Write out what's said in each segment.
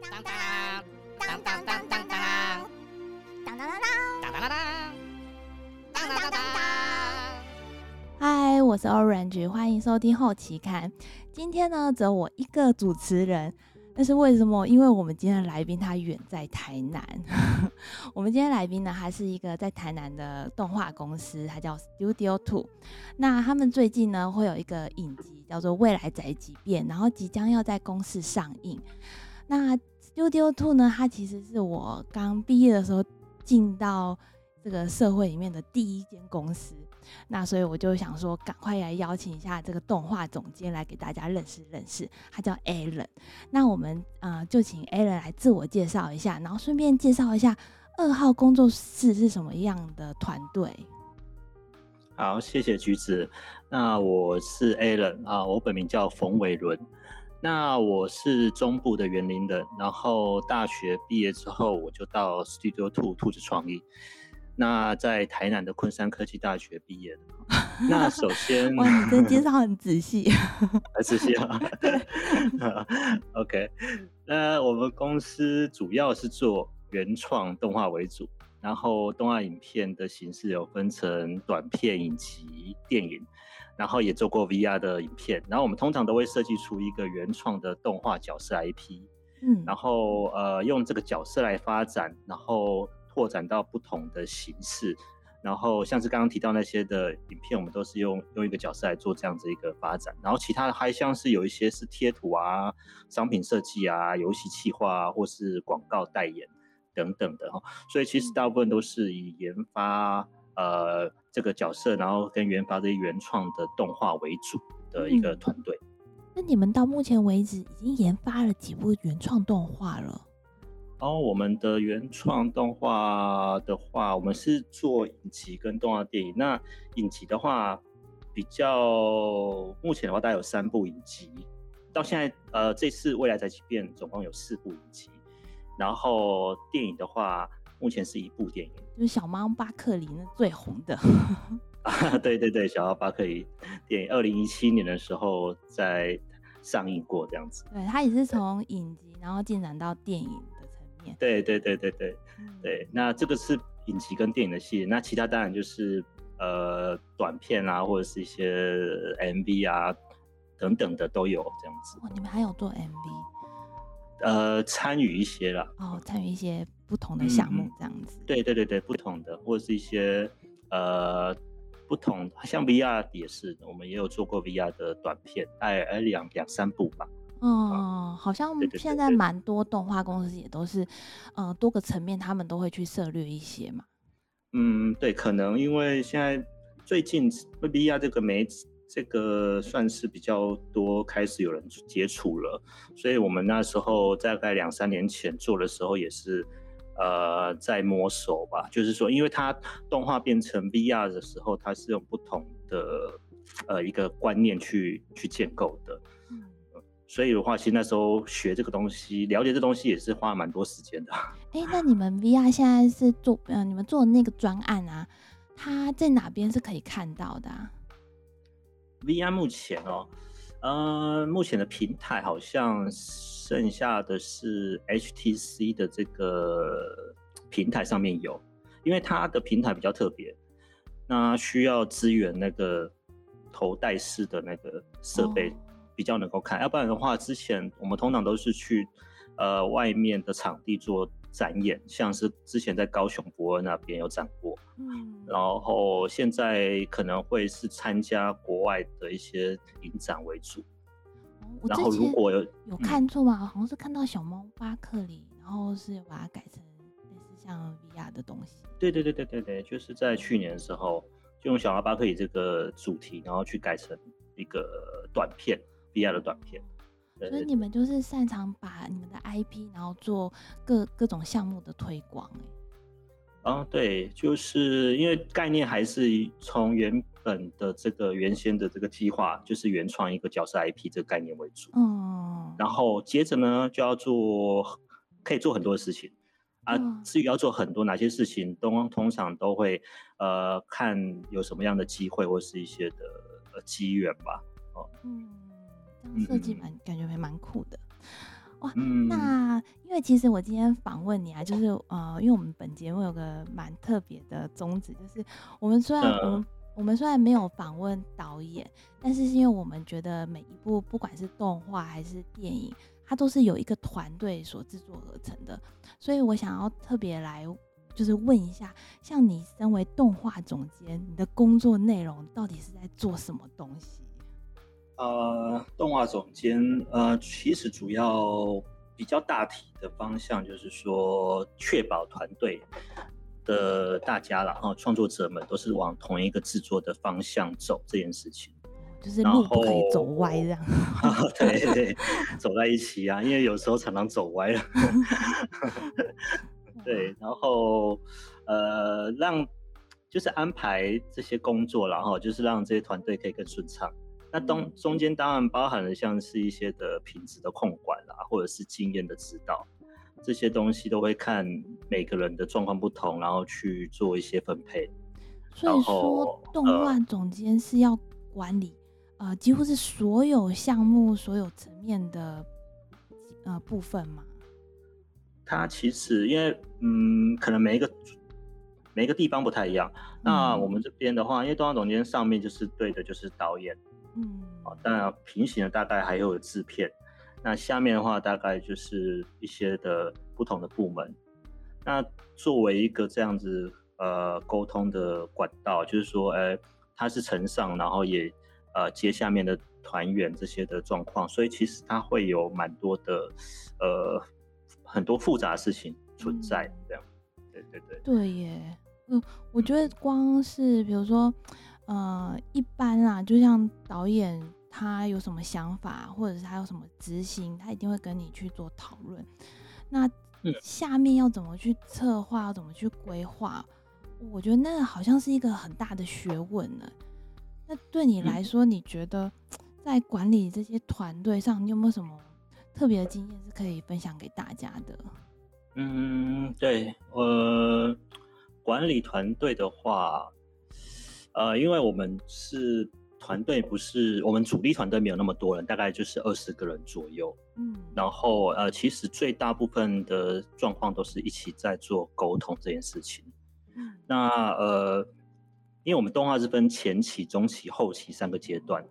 当当当当当当当当当当当。嗨，我是 Orange， 欢迎收听后期看。今天呢，只有我一个主持人。但是为什么？因为我们今天的来宾他远在台南。我们今天来宾呢，他是一个在台南的动画公司，他叫 Studio 2。那他们最近呢会有一个影集叫做《未来宅急便》，然后即将要在公视上映。那 Studio 2呢，它其实是我刚毕业的时候进到这个社会里面的第一间公司。那所以我就想说赶快来邀请一下这个动画总监来给大家认识认识，他叫 Alan。 那我们就请 Alan 来自我介绍一下，然后顺便介绍一下二号工作室是什么样的团队。好，谢谢橘子。那我是 Alan 啊，我本名叫冯伟伦。那我是中部的园林人，然后大学毕业之后我就到 Studio 2 兔子创意，那在台南的昆山科技大学毕业的。那首先，哇，你这介绍很仔细，很仔细啊。OK， 那我们公司主要是做原创动画为主，然后动画影片的形式有分成短片、影集、电影，然后也做过 VR 的影片。然后我们通常都会设计出一个原创的动画角色 IP， 然后用这个角色来发展，然后拓展到不同的形式。然后像是刚刚提到那些的影片，我们都是用一个角色来做这样子一个发展。然后其他的还像是有一些是贴图啊、商品设计啊、游戏企划啊，或是广告代言等等的。所以其实大部分都是以研发这个角色，然后跟研发这些原创的动画为主的一个团队。那你们到目前为止已经研发了几部原创动画了？然后我们的原创动画的话，我们是做影集跟动画电影。那影集的话，比较目前的话大概有3部影集，到现在这次未来宅急便总共有4部影集。然后电影的话，目前是1部电影，就是小猫巴克里那最红的。啊，对对对，小猫巴克里电影2017年的时候在上映过这样子。对，它也是从影集然后进展到电影。对对对对对对，那这个是影集跟电影的系列，那其他当然就是短片啊，或者是一些 MV 啊等等的都有这样子。哇，你们还有做 MV？ 参与一些啦。哦，参与一些不同的项目这样子。对对对对，不同的，或者是一些不同，像 VR 也是，我们也有做过 VR 的短片，大概2-3部吧。嗯，好像现在蛮多动画公司也都是，多个层面他们都会去涉略一些嘛。嗯，对，可能因为现在最近 VR 这个算是比较多开始有人接触了，所以我们那时候大概2-3年前做的时候也是，在摸索吧，就是说，因为它动画变成 VR 的时候，它是用不同的一个观念去建构的。所以的话，其实那时候学这个东西、了解这东西也是花蛮多时间的。哎，那你们 VR 现在是做你们做的那个专案啊，它在哪边是可以看到的啊？ VR 目前目前的平台好像剩下的是 HTC 的这个平台上面有，因为它的平台比较特别，那需要支援那个头戴式的那个设备。哦，比较能够看，要不然的话，之前我们通常都是去外面的场地做展演，像是之前在高雄博恩那边有展过，然后现在可能会是参加国外的一些影展为主。我之前然后如果有看错吗？好像是看到小猫巴克里，然后是把它改成类似像 VR 的东西。对对对对对对，就是在去年的时候，就用小猫巴克里这个主题，然后去改成一个短片。VR 的短片，所以你们就是擅长把你们的 IP， 然后做各种项目的推广。对，就是因为概念还是从原本的这个原先的这个计划，就是原创一个角色 IP 这个概念为主。然后接着呢，就要可以做很多事情啊。至于要做很多哪些事情，通常都会看有什么样的机会或是一些的机缘吧。这样设计感觉还蛮酷的。哇，那因为其实我今天访问你啊，就是因为我们本节目有个蛮特别的宗旨，就是我们虽然没有访问导演，但是因为我们觉得每一部不管是动画还是电影，它都是有一个团队所制作而成的，所以我想要特别来就是问一下，像你身为动画总监，你的工作内容到底是在做什么东西？动画总监其实主要比较大体的方向就是说确保团队的大家啦，创作者们都是往同一个制作的方向走这件事情，就是路不可以走歪这样。对对，走在一起啊，因为有时候常常走歪了。对，然后让就是安排这些工作啦，就是让这些团队可以更顺畅。那中间当然包含了像是一些的品质的控管啦，或者是经验的指导，这些东西都会看每个人的状况不同，然后去做一些分配。所以说，动画总监是要管理几乎是所有项目、所有层面的部分嘛。它其实因为可能每一个地方不太一样。那我们这边的话，因为动画总监上面就是对的就是导演，当然平行的大概还有制片。那下面的话大概就是一些的不同的部门。那作为一个这样子沟通的管道，就是说它是承上然后也接下面的团员这些的状况，所以其实它会有蛮多的很多复杂的事情存在这样。对对对对耶，我觉得光是比如说一般啦，就像导演他有什么想法或者是他有什么执行，他一定会跟你去做讨论，那下面要怎么去策划，要怎么去规划，我觉得那好像是一个很大的学问呢。那对你来说，你觉得在管理这些团队上，你有没有什么特别的经验是可以分享给大家的？对，管理团队的话，因为我们是团队，不是我们主力团队没有那么多人，大概就是20个人左右。然后其实最大部分的状况都是一起在做沟通这件事情。那因为我们动画是分前期、中期、后期3个阶段，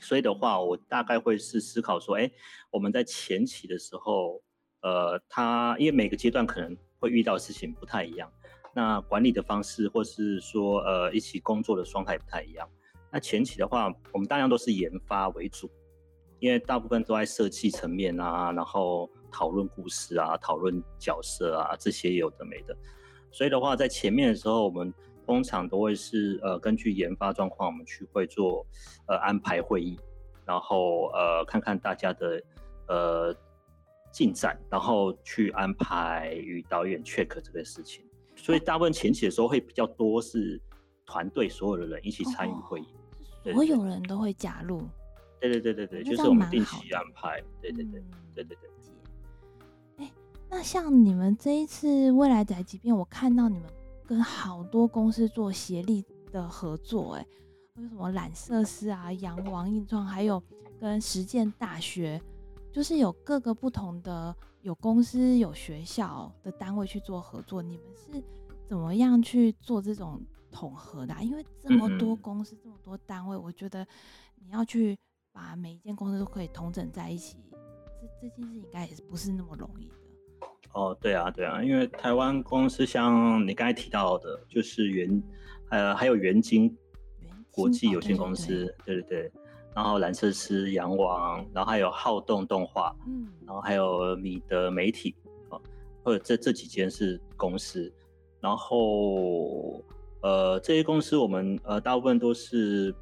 所以的话，我大概会是思考说，我们在前期的时候，因为每个阶段可能会遇到的事情不太一样，那管理的方式或是说一起工作的状态不太一样。那前期的话，我们大量都是研发为主，因为大部分都在设计层面啊，然后讨论故事啊、讨论角色啊，这些有的没的。所以的话，在前面的时候，我们通常都会是根据研发状况，我们去会做安排会议，然后看看大家的进展，然后去安排与导演 check 这个事情。所以大部分前期的时候会比较多是团队所有的人一起参与会议，所有人都会加入。对对对对对，就是我们定期安排。对对对对对对。那像你们这一次未来宅急便，我看到你们跟好多公司做协力的合作，什么染色师啊、羊王映创，还有跟实践大学，就是有各个不同的有公司、有学校的单位去做合作。你们是怎么样去做这种统合的啊？因为这么多公司、这么多单位，我觉得你要去把每一间公司都可以统整在一起，这件事应该也不是那么容易的。对啊对啊，因为台湾公司像你刚才提到的就是还有元晶国际有限公司，对对对，然后蓝色师、洋王，然后还有好动动画，然后还有米德媒体，或者这几间是公司。然后这些公司我们大部分都是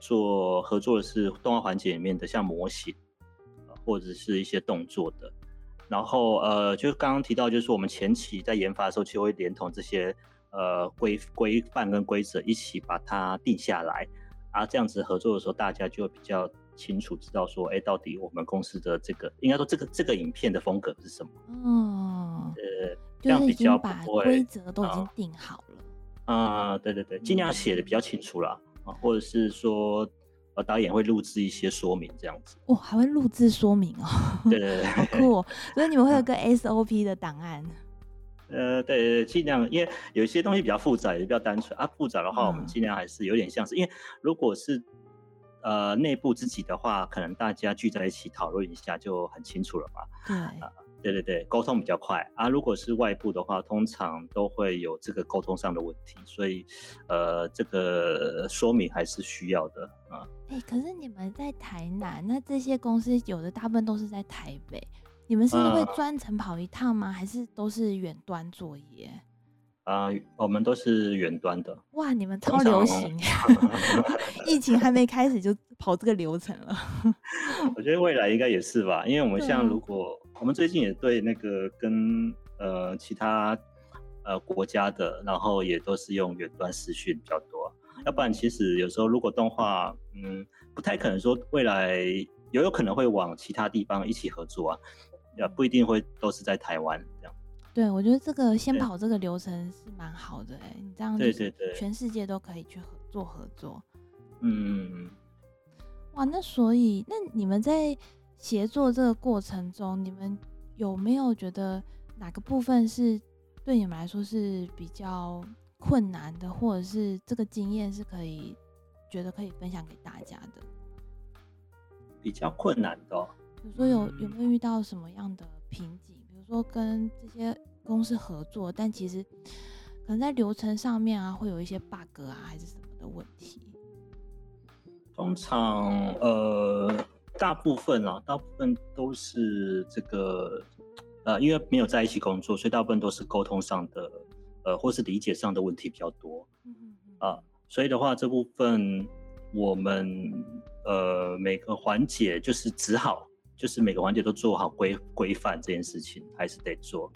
做合作的是动画环节里面的像模型或者是一些动作的。然后就刚刚提到，就是我们前期在研发的时候，就会连同这些规范跟规则一起把它定下来啊。这样子合作的时候，大家就比较清楚知道说，到底我们公司的这个应该说这个影片的风格是什么。这样比较不会，就是已经把规则都已经定好了。对对对，尽量写的比较清楚啦，或者是说导演会录制一些说明这样子。哇，还会录制说明哦。对对对，好酷哦。所以你们会有个 SOP 的档案。对对对，尽量，因为有些东西比较复杂，也比较单纯啊。复杂的话，我们尽量还是有点像是，因为如果是内部自己的话，可能大家聚在一起讨论一下就很清楚了嘛。对。对对对，沟通比较快啊。如果是外部的话，通常都会有这个沟通上的问题，所以这个说明还是需要的啊。哎，可是你们在台南，那这些公司有的大部分都是在台北，你们是会专程跑一趟吗？还是都是远端作业？我们都是远端的。哇，你们超流行，疫情还没开始就跑这个流程了。我觉得未来应该也是吧，因为我们像如果我们最近也对那个跟其他国家的，然后也都是用远端视讯比较多。要不然其实有时候如果动画，不太可能说未来有可能会往其他地方一起合作啊，不一定会都是在台湾这样。对，我觉得这个先跑这个流程是蛮好的，你这样就是全世界都可以去合作。嗯，哇，那所以那你们在协作这个过程中，你们有没有觉得哪个部分是对你们来说是比较困难的，或者是这个经验是可以觉得可以分享给大家的？比较困难的哦，比如说有没有遇到什么样的瓶颈？说跟这些公司合作，但其实可能在流程上面啊，会有一些 bug 啊，还是什么的问题。通常大部分都是这个因为没有在一起工作，所以大部分都是沟通上的或是理解上的问题比较多。所以的话，这部分我们每个环节就是每个环节都做好规范这件事情还是得做，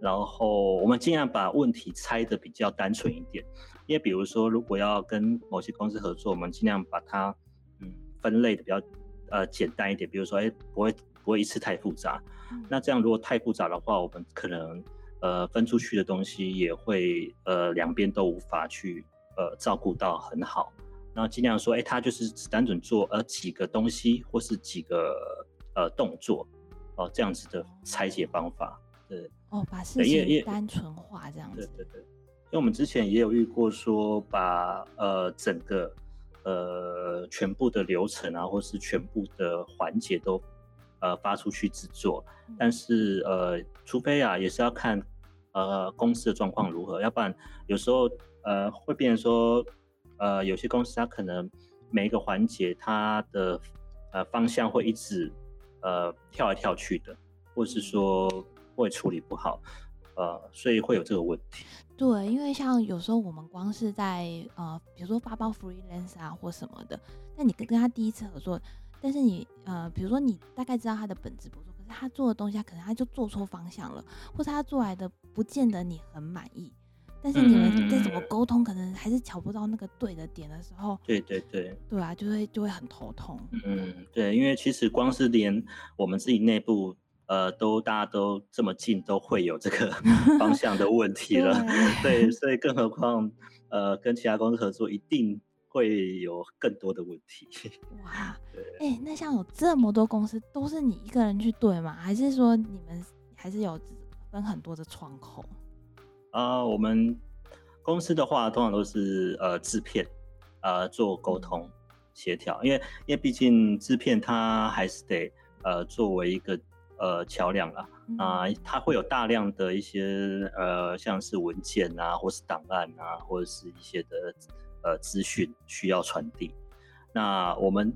然后我们尽量把问题拆得比较单纯一点，因为比如说如果要跟某些公司合作，我们尽量把它分类的比较简单一点，比如说不会一次太复杂，那这样如果太复杂的话，我们可能分出去的东西也会两边都无法去照顾到很好，然后尽量说它就是只单纯做几个东西或是几个动作这样子的拆解方法。对哦，把事情单纯化这样子。对对对，因为我们之前也有遇过说把整个全部的流程啊，或是全部的环节都发出去制作，但是除非也是要看公司的状况如何，要不然有时候会变成说有些公司它可能每一个环节它的方向会一直跳来跳去的，或是说会处理不好，所以会有这个问题。对，因为像有时候我们光是在比如说发包 freelance 啊或什么的，那你跟他第一次合作，但是你比如说你大概知道他的本质不错，可是他做的东西可能他就做错方向了，或是他做来的不见得你很满意。但是你们再怎么沟通，可能还是瞧不到那个对的点的时候，对对对，对啊，就会很头痛。对，因为其实光是连我们自己内部，大家都这么近，都会有这个方向的问题了。对，所以更何况跟其他公司合作，一定会有更多的问题。哇，那像有这么多公司，都是你一个人去对吗？还是说你们还是有分很多的窗口？我们公司的话，通常都是制片做沟通协调，因为毕竟制片它还是得作为一个桥梁啦，它会有大量的一些像是文件啊，或是档案啊，或者是一些的资讯需要传递。那我们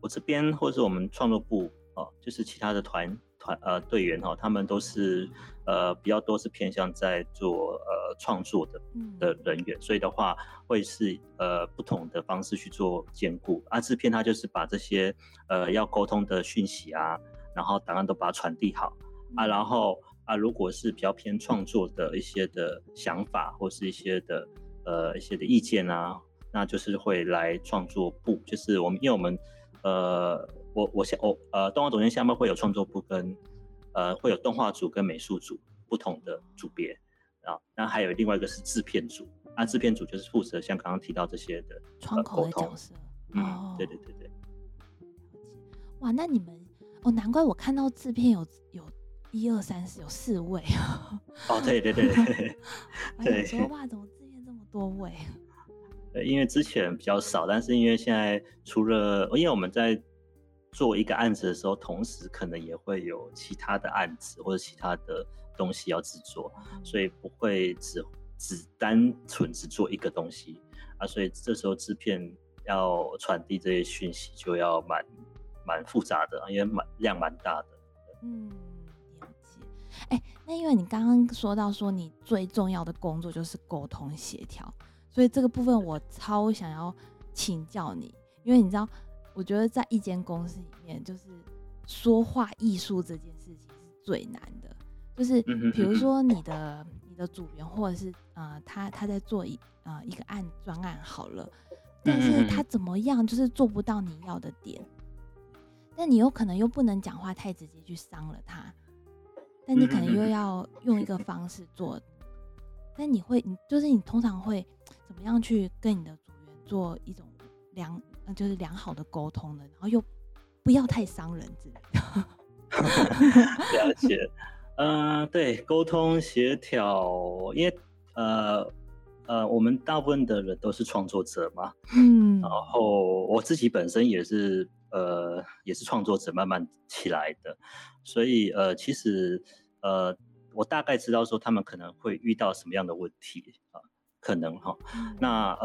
我这边或是我们创作部就是其他的队员他们都是比较多是偏向在做创作的人员，所以的话会是不同的方式去做兼顾啊。制片他就是把这些要沟通的讯息啊，然后档案都把它传递好啊，然后如果是比较偏创作的一些的想法或是一些的意见啊，那就是会来创作部，就是因为我们动画总监下面会有创作部跟会有动画组跟美术组不同的组别啊，那还有另外一个是制片组，制片组就是负责像刚刚提到这些的窗口的角色，哦，对对对对。哇，那你们哦，难怪我看到制片有1、2、3、4有4位。哦，对对对对。对。说哇，怎么制片这么多位？因为之前比较少，但是因为现在除了，因为我们在做一个案子的时候，同时可能也会有其他的案子或者其他的东西要制作，所以不会只单纯只做一个东西啊，所以这时候制片要传递这些讯息就要蛮复杂的，因为量蛮大的。嗯，了解。哎，那因为你刚刚说到说你最重要的工作就是沟通协调。所以这个部分我超想要请教你，因为你知道，我觉得在一间公司里面，就是说话艺术这件事情是最难的。就是比如说你的组员，或者是他在做一个专案好了，但是他怎么样就是做不到你要的点，但你有可能又不能讲话太直接去伤了他，但你可能又要用一个方式做。但你通常会怎么样去跟你的组员做一种就是良好的沟通呢？然后又不要太伤人之类的。了解，对，沟通协调，因为我们大部分的人都是创作者嘛，嗯，然后我自己本身也是创作者慢慢起来的，所以其实我大概知道说他们可能会遇到什么样的问题啊，可能哈。那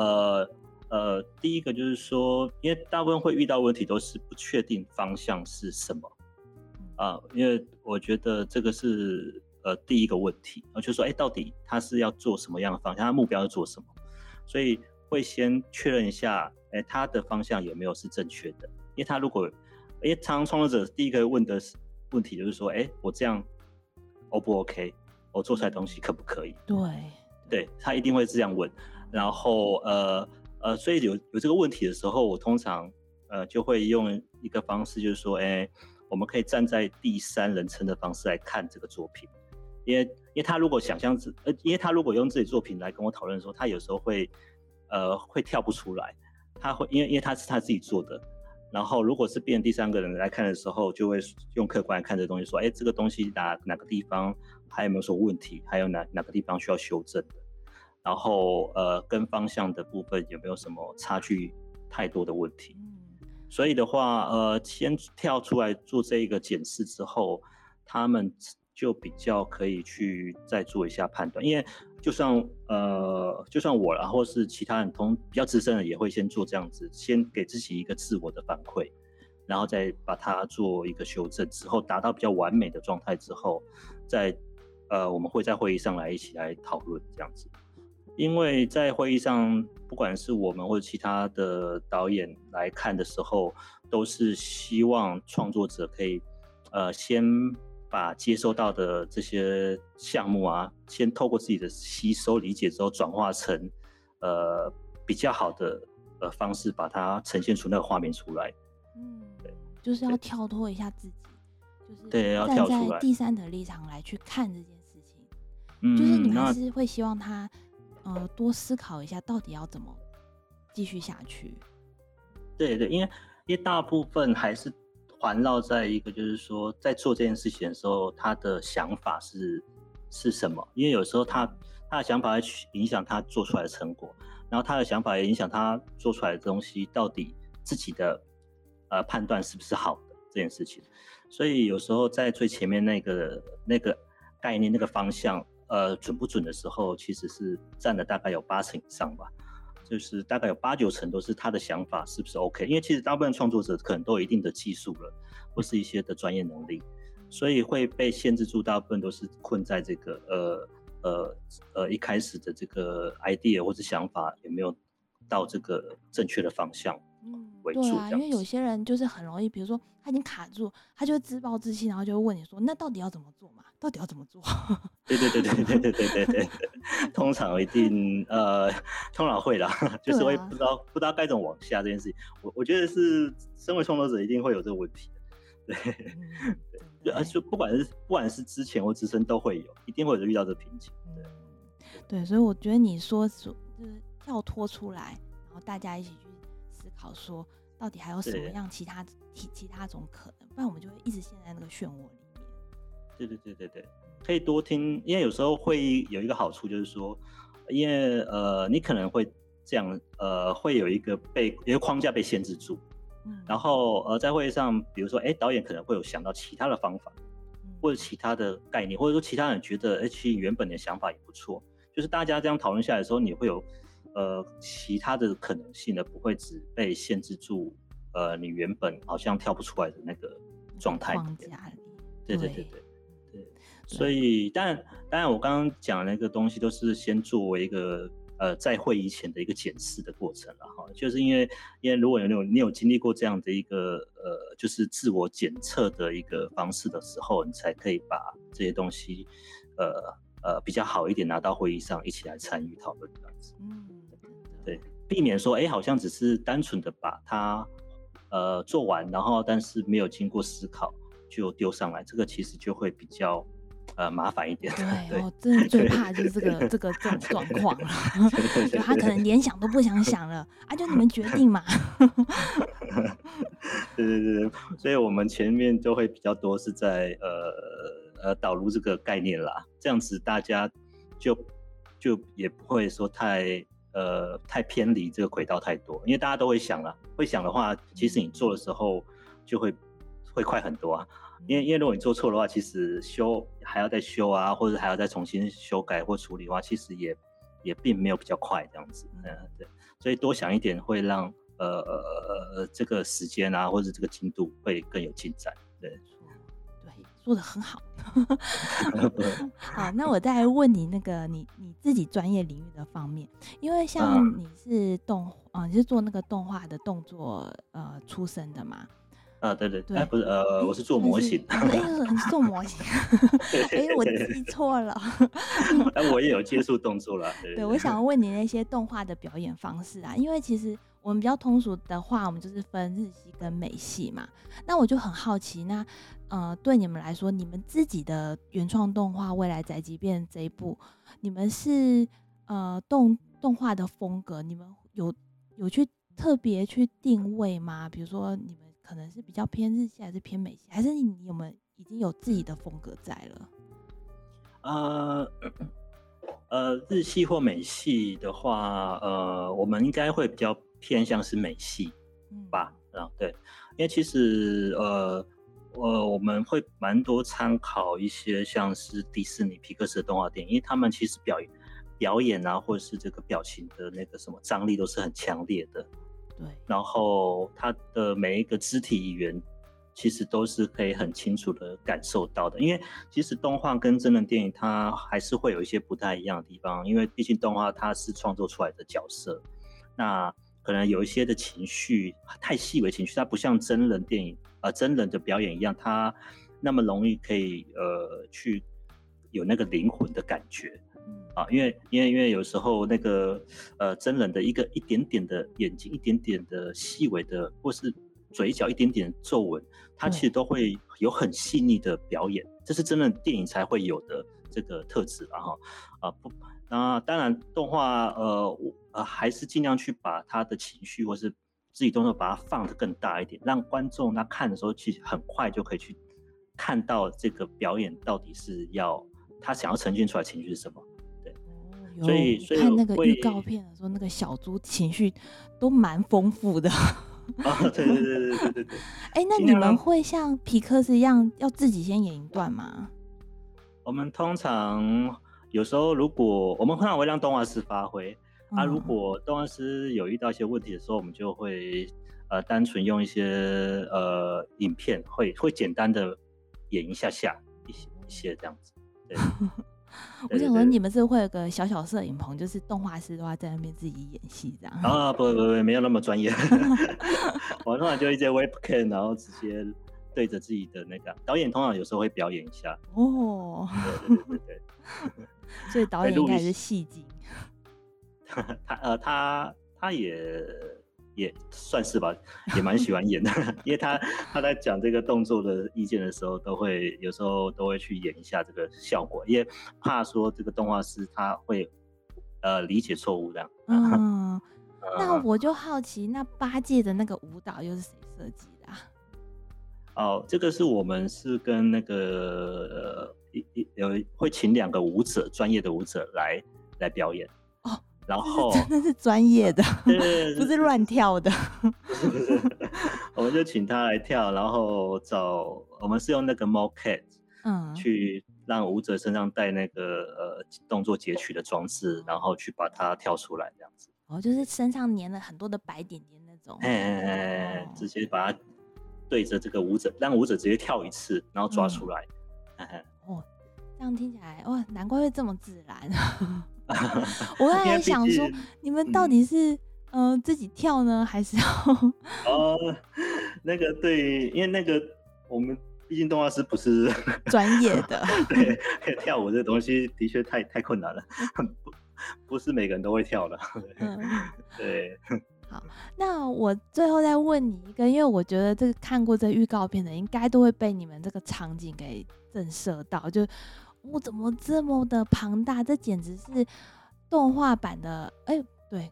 第一个就是说，因为大部分会遇到问题都是不确定方向是什么啊，因为我觉得这个是第一个问题，就是说，到底他是要做什么样的方向，他目标要做什么，所以会先确认一下，他的方向有没有是正确的？因为他如果，因为常常创作者第一个问的问题就是说，我这样。O 不 OK？ 我做出来的东西可不可以？对，他一定会这样问。然后所以有这个问题的时候，我通常就会用一个方式，就是说，我们可以站在第三人称的方式来看这个作品，因为他如果想象因为他如果用自己作品来跟我讨论的时候，他有时候会跳不出来，他会因为他是他自己做的。然后，如果是变成第三个人来看的时候，就会用客观来看这东西，说：“这个东西哪个地方还有没有什么问题？还有哪个地方需要修正的？然后，跟方向的部分有没有什么差距太多的问题？”所以的话，先跳出来做这一个检视之后，他们就比较可以去再做一下判断，因为就算我啦，或是其他人比较资深的也会先做这样子，先给自己一个自我的反馈，然后再把它做一个修正之后，达到比较完美的状态之后，我们会在会议上来一起来讨论这样子。因为在会议上，不管是我们或者其他的导演来看的时候，都是希望创作者可以先把接收到的这些项目啊，先透过自己的吸收理解之后，转化成比较好的方式，把它呈现出那个画面出来。嗯，对，就是要跳脱一下自己，就是站在第三者立场来去看这件事情。嗯，就是你们还是会希望他多思考一下，到底要怎么继续下去。对对，因为大部分还是环绕在一个，就是说，在做这件事情的时候，他的想法是什么？因为有时候他的想法会影响他做出来的成果，然后他的想法也影响他做出来的东西到底自己的判断是不是好的这件事情。所以有时候在最前面那个概念、那个方向准不准的时候，其实是占了大概有80%以上吧。就是大概有8、9成都是他的想法是不是 OK， 因为其实大部分创作者可能都有一定的技术了，或是一些的专业能力，所以会被限制住，大部分都是困在这个一开始的这个 idea 或是想法有没有到这个正确的方向为主。对啊，因为有些人就是很容易，比如说他已经卡住，他就会自暴自弃，然后就会问你说，那到底要怎么做嘛？到底要怎么做？对，通常一定通常会啦，就是会不知道该怎么往下这件事情。我觉得是身为创作者一定会有这个问题的，对，就不管是之前或之身都会有，一定会有遇到这瓶颈。对，所以我觉得你说就是跳脱出来，然后大家一起去思考说到底还有什么样其他种可能，不然我们就会一直陷在那个漩涡里面。对对对对对，可以多听，因为有时候会有一个好处就是说，因为你可能会这样会有一个框架被限制住，然后在会议上，比如说导演可能会有想到其他的方法，或者其他的概念，或者说其他人觉得其实原本的想法也不错，就是大家这样讨论下来的时候，你会有其他的可能性的，不会只被限制住你原本好像跳不出来的那个状态框架里。对对对对对，所以当然我刚刚讲的那个东西都是先作为一个在会议前的一个检视的过程了哈，就是因为如果你有经历过这样的一个就是自我检测的一个方式的时候，你才可以把这些东西比较好一点拿到会议上一起来参与讨论这样子。对，避免说好像只是单纯的把它做完，然后但是没有经过思考就丢上来，这个其实就会比较麻烦一点。对，我真的最怕就是这个状况了。就他可能连想都不想想了啊，就你们决定嘛。对对对，所以我们前面就会比较多是在导入这个概念啦，这样子大家就也不会说太偏离这个轨道太多，因为大家都会想啦，会想的话，其实你做的时候就会快很多啊。因为如果你做错的话，其实还要再修啊，或者还要再重新修改或处理的话，其实也并没有比较快这样子。对，所以多想一点会让这个时间啊，或者这个进度会更有进展。对，做得很好。好，那我再问你那个你自己专业领域的方面，因为像你是你是做那个动画的动作出身的嘛？啊，对对对，不是我是做模型。你是做模型？我记错了。我也有接触动作了。对，我想问你那些动画的表演方式啊，因为其实我们比较通俗的话，我们就是分日系跟美系嘛。那我就很好奇，那对你们来说，你们自己的原创动画《未来宅急便》这一部，你们是动画的风格，你们有去特别去定位吗？比如说你们可能是比较偏日系还是偏美系，还是你有没有已经有自己的风格在了？日系或美系的话，我们应该会比较偏向是美系吧，对，因为其实我们会蛮多参考一些像是迪士尼、皮克斯的动画电影，因为他们其实表演啊，或者是这个表情的那个什么张力都是很强烈的。对，然后他的每一个肢体语言其实都是可以很清楚的感受到的，因为其实动画跟真人电影它还是会有一些不太一样的地方，因为毕竟动画它是创作出来的角色，那可能有一些的情绪太细微情绪，它不像真人的表演一样，它那么容易可以去有那个灵魂的感觉。因为有时候那个真人的一点点的眼睛，一点点的细微的，或是嘴角一点点皱纹，它其实都会有很细腻的表演，这是真人电影才会有的这个特质那当然动画还是尽量去把他的情绪或是自己动作把它放得更大一点，让观众他看的时候其实很快就可以去看到这个表演到底是他想要呈现出来情绪是什么。所以看那个预告片的时候，那个小猪情绪都蛮丰富的。对对对对对对。那你们会像皮克斯一样要自己先演一段吗？我们通常有时候，如果我们通常会让动画师发挥如果动画师有遇到一些问题的时候，我们就会单纯用一些影片会简单的演一下一些这样子。对。我想说，你们是会有个小小摄影棚，就是动画师的话在那边自己演戏这样。不，没有那么专业。我通常就一些 webcam， 然后直接对着自己的那个导演，通常有时候会表演一下。对。所以导演应该是戏精。他也算是吧，也蛮喜欢演的，因为他在讲这个动作的意见的时候，有时候都会去演一下这个效果，因为怕说这个动画师他会理解错误这样。那我就好奇，那8届的那个舞蹈又是谁设计的啊？哦，这个是我们是跟那个会请2个舞者，专业的舞者来表演。哦，然后真的是专业的，不是乱跳的。不是，我们就请他来跳，然后我们是用那个 mocap，去让舞者身上带那个动作截取的装置，然后去把它跳出来这样子。哦，就是身上粘了很多的白点点那种，直接把它对着这个舞者，让舞者直接跳一次，然后抓出来。哦，这样听起来哇，难怪会这么自然。我刚才想说，你们到底是自己跳呢，还是要？那个对，因为那个我们毕竟动画师不是专业的，对跳舞这东西的确太困难了，不是每个人都会跳的。对。好，那我最后再问你一个，因为我觉得看过这预告片的应该都会被你们这个场景给震慑到，就我怎么这么的庞大，这简直是动画版的。对，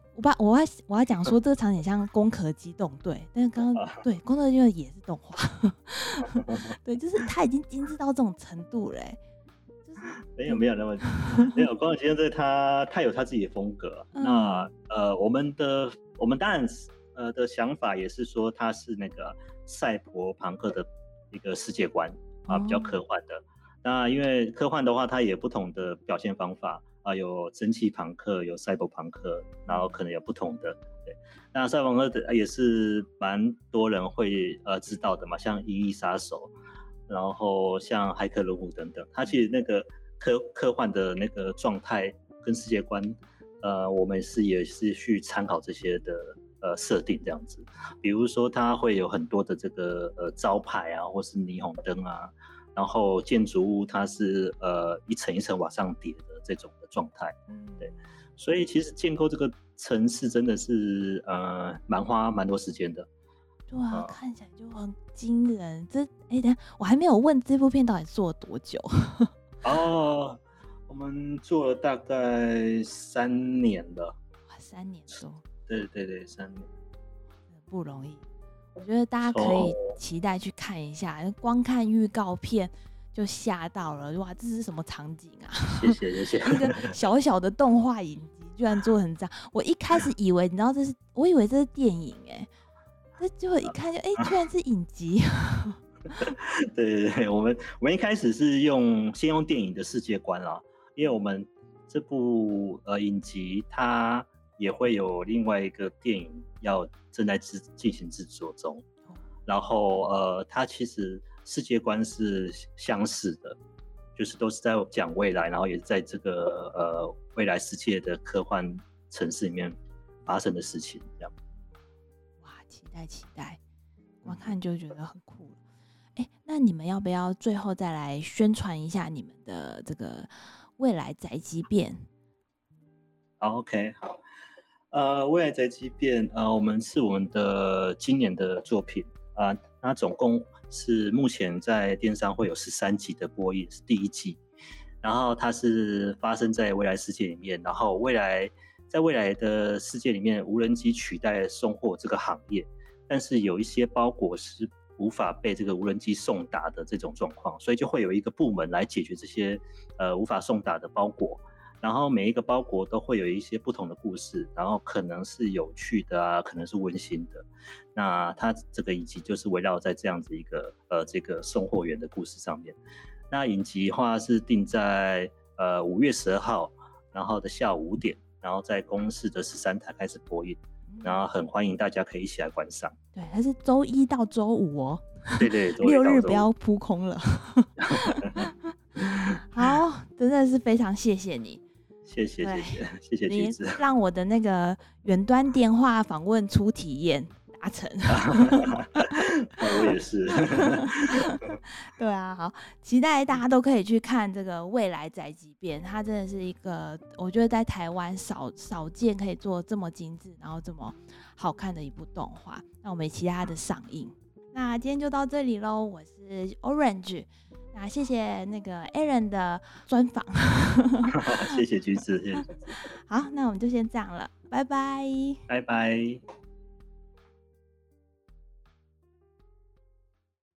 我要讲说这个场景像攻壳机动队，但是刚刚对攻壳机动队也是动画。对，就是它已经精致到这种程度了。没有那么没有，光影先生他有他自己的风格。那我们当然的想法也是说他是那个赛博朋克的一个世界观啊，比较科幻的。那因为科幻的话，它也有不同的表现方法啊，有蒸汽朋克，有赛博朋克，然后可能有不同的。对，那赛博朋克也是蛮多人会知道的嘛，像《银翼杀手》。然后像骇客任务等等，它其实那个科幻的那个状态跟世界观，我们也是去参考这些的设定这样子。比如说它会有很多的这个招牌啊，或是霓虹灯啊，然后建筑物它是一层一层往上叠的这种的状态。对，所以其实建构这个城市真的是蛮多时间的。对啊，看起来就很惊人。等一下，我还没有问这部片到底做了多久。哦，我们做了大概3年了。哇，3年多。对，3年，不容易。我觉得大家可以期待去看一下，光看预告片就吓到了。哇，这是什么场景啊？谢谢。一个小小的动画影集居然做成这样，我一开始以为，你知道我以为这是电影那结果一看就居然是影集。对，我们一开始是先用电影的世界观啦，因为我们这部影集它也会有另外一个电影要正在进行制作中，然后它其实世界观是相似的，就是都是在讲未来，然后也是在这个未来世界的科幻城市里面发生的事情这样。期待，我看就觉得很酷了。那你们要不要最后再来宣传一下你们的这个未来宅急便？OK， 好。未来宅急便，我们的今年的作品啊，那总共是目前在电商会有13集的播映，是第1季。然后它是发生在未来世界里面，然后在未来的世界里面，无人机取代送货这个行业，但是有一些包裹是无法被这个无人机送达的这种状况，所以就会有一个部门来解决这些无法送达的包裹。然后每一个包裹都会有一些不同的故事，然后可能是有趣的啊，可能是温馨的。那它这个影集就是围绕在这样子一个这个送货员的故事上面。那影集的话是定在5月12号，然后的下午5点。然后在公视的13台开始播映，然后很欢迎大家可以一起来观赏。对，它是周1到周5哦。对，6日不要扑空了。好，真的是非常谢你，谢谢橘子，你让我的那个远端电话访问初体验达成。我也是。对啊，好，期待大家都可以去看这个未来宅急便，它真的是一个我觉得在台湾少见可以做这么精致然后这么好看的一部动画。那我们期待它的上映。那今天就到这里咯，我是 Orange，那谢谢那个 Alan 的专访谢谢橘子好，那我们就先这样了，拜拜拜拜。